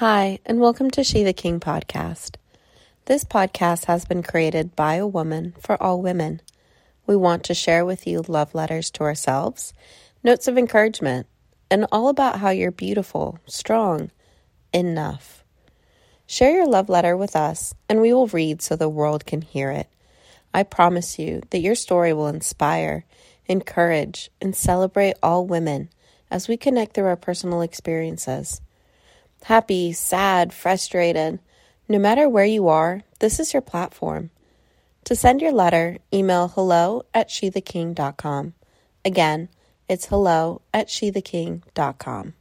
Hi, and welcome to She the King podcast. This podcast has been created by a woman for all women. We want to share with you love letters to ourselves, notes of encouragement, and all about how you're beautiful, strong, enough. Share your love letter with us, and we will read so the world can hear it. I promise you that your story will inspire, encourage, and celebrate all women as we connect through our personal experiences. Happy, sad, frustrated, no matter where you are, this is your platform. To send your letter, email hello@shetheking.com. Again, it's hello@shetheking.com.